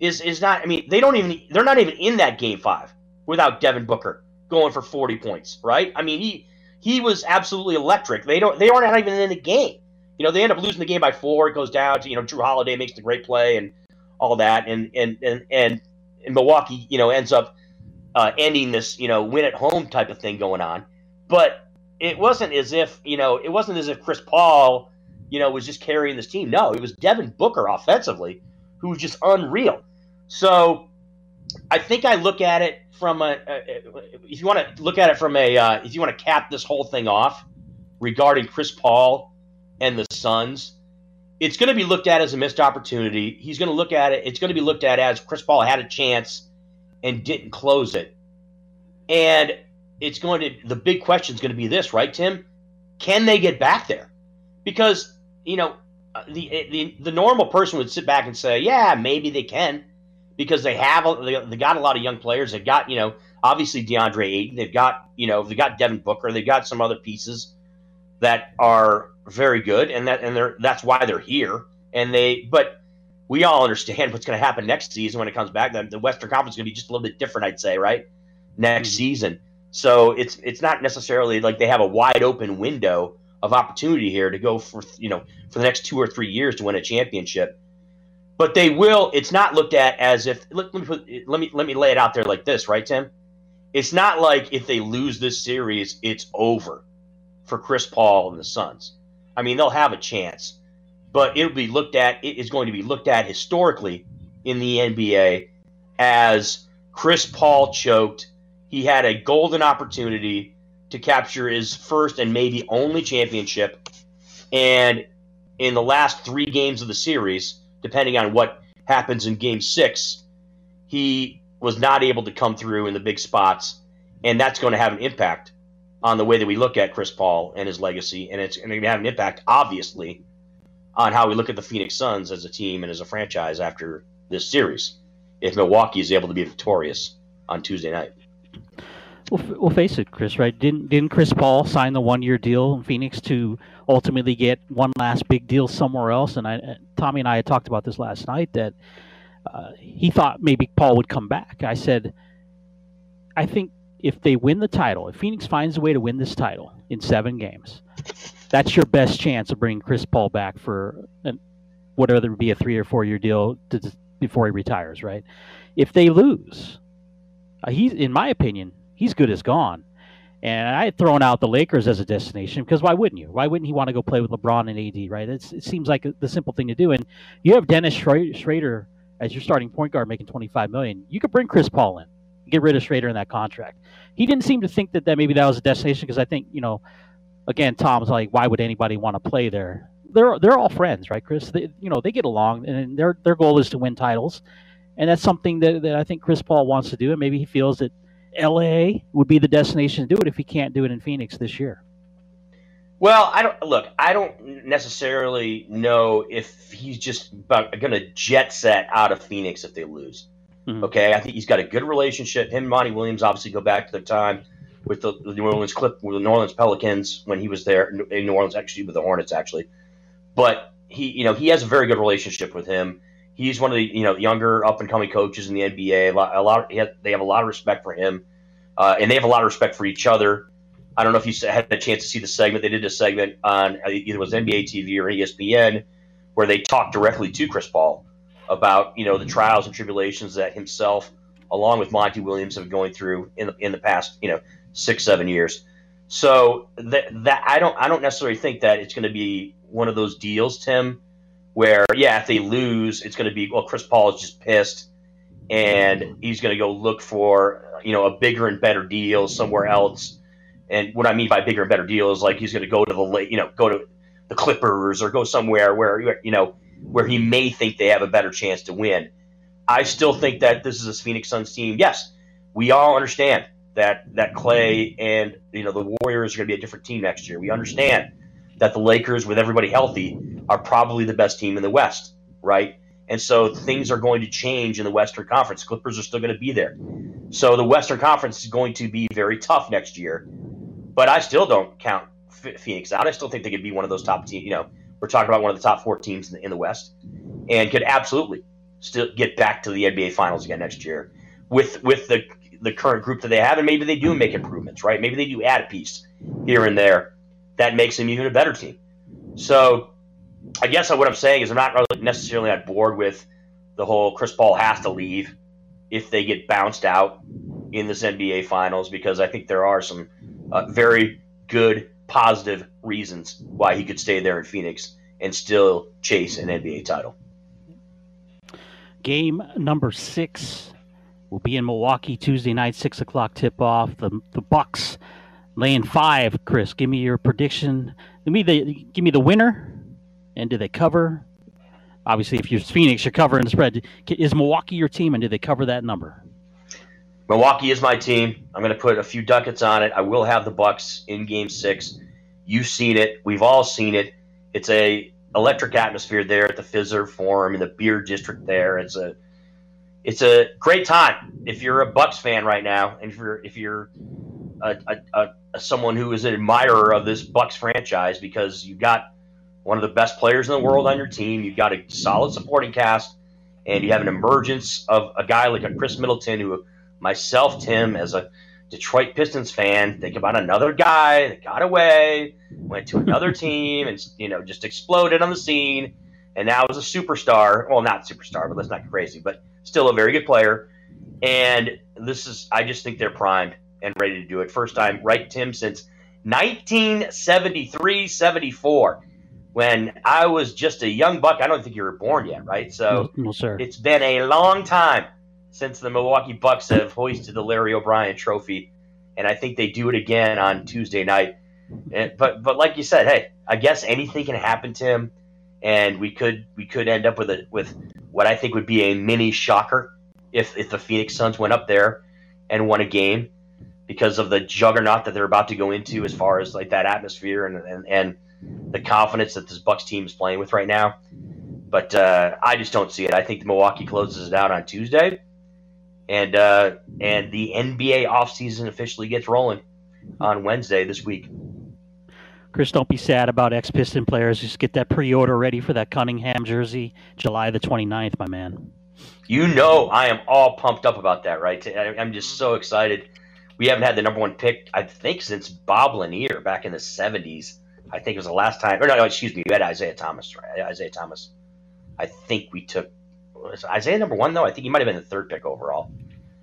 is not – I mean, they're not even in that Game 5 without Devin Booker going for 40 points, right? I mean, he was absolutely electric. They aren't even in the game. You know, they end up losing the game by 4. It goes down to, you know, Drew Holiday makes the great play and all that, and Milwaukee, you know, ends up ending this, you know, win at home type of thing going on. But it wasn't as if, you know, it wasn't as if Chris Paul, you know, was just carrying this team. No, it was Devin Booker offensively, who was just unreal. So I think I look at it from if you want to look at it from if you want to cap this whole thing off regarding Chris Paul and the Suns, it's going to be looked at as a missed opportunity. He's going to look at it. It's going to be looked at as Chris Paul had a chance and didn't close it. And it's going to, the big question is going to be this, right, Tim? Can they get back there? Because, you know, the normal person would sit back and say, yeah, maybe they can, because they got a lot of young players. They got, you know, obviously DeAndre Ayton. They've got, you know, they got Devin Booker. They've got some other pieces that are very good, and that's why they're here. But we all understand what's going to happen next season when it comes back. The Western Conference is going to be just a little bit different, I'd say, right, next season. So it's not necessarily like they have a wide open window of opportunity here to go for, you know, for the next 2 or 3 years to win a championship. But they will. It's not looked at as if. Let me lay it out there like this, right, Tim? It's not like if they lose this series, it's over for Chris Paul and the Suns. I mean, they'll have a chance, but it'll be looked at. It is going to be looked at historically in the NBA as Chris Paul choked. He had a golden opportunity to capture his first and maybe only championship, and in the last 3 games of the series, depending on what happens in Game 6, he was not able to come through in the big spots, and that's going to have an impact on the way that we look at Chris Paul and his legacy, and it's going to have an impact, obviously, on how we look at the Phoenix Suns as a team and as a franchise after this series, if Milwaukee is able to be victorious on Tuesday night. Well, face it, Chris, right? Didn't Chris Paul sign the 1-year deal in Phoenix to ultimately get one last big deal somewhere else? And Tommy and I had talked about this last night, that he thought maybe Paul would come back. I said, I think if they win the title, if Phoenix finds a way to win this title in 7 games, that's your best chance of bringing Chris Paul back for whatever it would be, a 3- or 4-year deal before he retires, right? If they lose, he's, in my opinion, he's good as gone. And I had thrown out the Lakers as a destination, because why wouldn't you? Why wouldn't he want to go play with LeBron and AD, right? It seems like the simple thing to do. And you have Dennis Schroeder as your starting point guard making $25 million. You could bring Chris Paul in, get rid of Schroeder in that contract. He didn't seem to think that maybe that was a destination, because I think, you know, again, Tom's like, why would anybody want to play there? They're all friends, right, Chris? They get along, and their goal is to win titles. And that's something that I think Chris Paul wants to do, and maybe he feels that L.A. would be the destination to do it if he can't do it in Phoenix this year. Well, I don't necessarily know if he's just going to jet set out of Phoenix if they lose. Mm-hmm. Okay, I think he's got a good relationship. Him and Monty Williams obviously go back to their time with the New Orleans Pelicans when he was there in New Orleans, actually with the Hornets, actually. But he has a very good relationship with him. He's one of the younger up and coming coaches in the NBA. They have a lot of respect for him, and they have a lot of respect for each other. I don't know if you had a chance to see the segment. They did a segment on either was NBA TV or ESPN where they talked directly to Chris Paul about the trials and tribulations that himself, along with Monty Williams, have been going through in the past 6-7 years. So that I don't necessarily think that it's going to be one of those deals, Tim, where if they lose, it's going to be Chris Paul is just pissed and he's going to go look for a bigger and better deal somewhere else. And what I mean by bigger and better deal is like he's going to go to the Clippers or go somewhere where where he may think they have a better chance to win. I still think that this is a Phoenix Suns team. Yes, we all understand that Clay and the Warriors are going to be a different team next year. We understand that the Lakers, with everybody healthy, are probably the best team in the West, right? And so things are going to change in the Western Conference. Clippers are still going to be there. So the Western Conference is going to be very tough next year. But I still don't count Phoenix out. I still think they could be one of those top teams, We're talking about one of the top 4 teams in the West, and could absolutely still get back to the NBA Finals again next year with the the current group that they have, and maybe they do make improvements, right? Maybe they do add a piece here and there that makes them even a better team. So I guess what I'm saying is I'm not really necessarily on board with the whole Chris Paul has to leave if they get bounced out in this NBA Finals, because I think there are some very good, positive reasons why he could stay there in Phoenix and still chase an NBA title. Game number 6 will be in Milwaukee Tuesday night, 6 o'clock tip-off. The Bucks laying 5. Chris, give me your prediction. Give me the winner, and do they cover? Obviously, if you're Phoenix, you're covering the spread. Is Milwaukee your team, and do they cover that number? Milwaukee is my team. I'm going to put a few ducats on it. I will have the Bucks in Game 6. You've seen it. We've all seen it. It's a electric atmosphere there at the Fizzer Forum in the Beer District there. It's a great time if you're a Bucks fan right now, and if you're someone who is an admirer of this Bucks franchise, because you got one of the best players in the world on your team, you've got a solid supporting cast, and you have an emergence of a guy like a Chris Middleton, who myself, Tim, as a Detroit Pistons fan, think about another guy that got away, went to another team, and just exploded on the scene, and now is a superstar. Well, not superstar, but let's not get crazy, but still a very good player. And I just think they're primed and ready to do it. First time, right, Tim, since 1973-74, when I was just a young Buck. I don't think you were born yet, right? So no, sir. It's been a long time since the Milwaukee Bucks have hoisted the Larry O'Brien trophy, and I think they do it again on Tuesday night. But like you said, hey, I guess anything can happen, Tim, and we could end up with what I think would be a mini shocker if the Phoenix Suns went up there and won a game, because of the juggernaut that they're about to go into as far as like that atmosphere and the confidence that this Bucks team is playing with right now. But I just don't see it. I think Milwaukee closes it out on Tuesday. And the NBA offseason officially gets rolling on Wednesday this week. Chris, don't be sad about ex-Piston players. Just get that pre-order ready for that Cunningham jersey, July the 29th, my man. You know I am all pumped up about that, right? I'm just so excited. We haven't had the number one pick, I think, since Bob Lanier back in the 70s. I think it was the last time. Or no, excuse me. We had Isaiah Thomas, right? Isaiah Thomas. I think we took Isaiah number 1, though. I think he might have been the 3rd pick overall.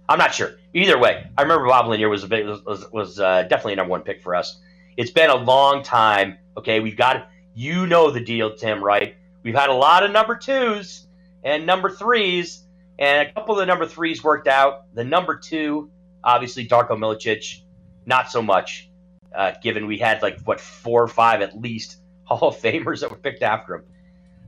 I'm not sure. Either way, I remember Bob Lanier was definitely a number 1 pick for us. It's been a long time. Okay, we've got – you know the deal, Tim, right? We've had a lot of number 2s and number 3s, and a couple of the number 3s worked out. The number 2, obviously Darko Milicic, not so much, given we had like, what, 4 or 5 at least Hall of Famers that were picked after him.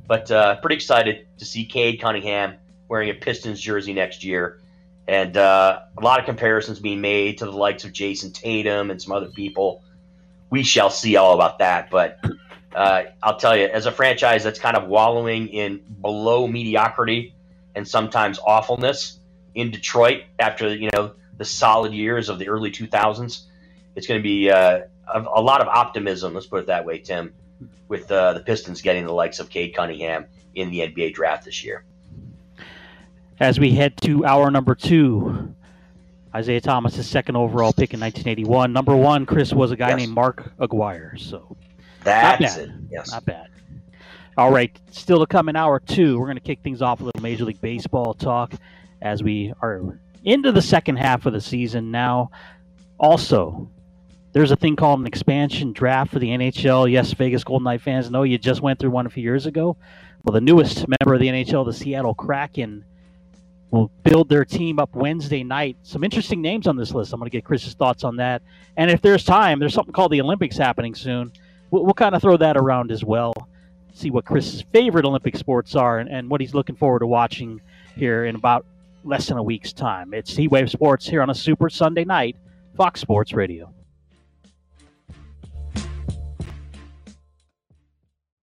But pretty excited to see Cade Cunningham wearing a Pistons jersey next year. And a lot of comparisons being made to the likes of Jason Tatum and some other people. We shall see all about that. But I'll tell you, as a franchise that's kind of wallowing in below mediocrity and sometimes awfulness in Detroit after the solid years of the early 2000s, it's going to be a lot of optimism, let's put it that way, Tim, with the Pistons getting the likes of Cade Cunningham in the NBA draft this year. As we head to hour number 2, Isaiah Thomas, his 2nd overall pick in 1981. Number 1, Chris, was a guy named Mark Aguirre. So that's it. Yes. Not bad. All right. Still to come in hour 2, we're going to kick things off with a little Major League Baseball talk as we are into the second half of the season now. Also, there's a thing called an expansion draft for the NHL. Yes, Vegas Golden Knights fans know you just went through one a few years ago. Well, the newest member of the NHL, the Seattle Kraken, will build their team up Wednesday night. Some interesting names on this list. I'm going to get Chris's thoughts on that. And if there's time, there's something called the Olympics happening soon. We'll kind of throw that around as well, see what Chris's favorite Olympic sports are and what he's looking forward to watching here in about less than a week's time. It's Heatwave Sports here on a Super Sunday night, Fox Sports Radio.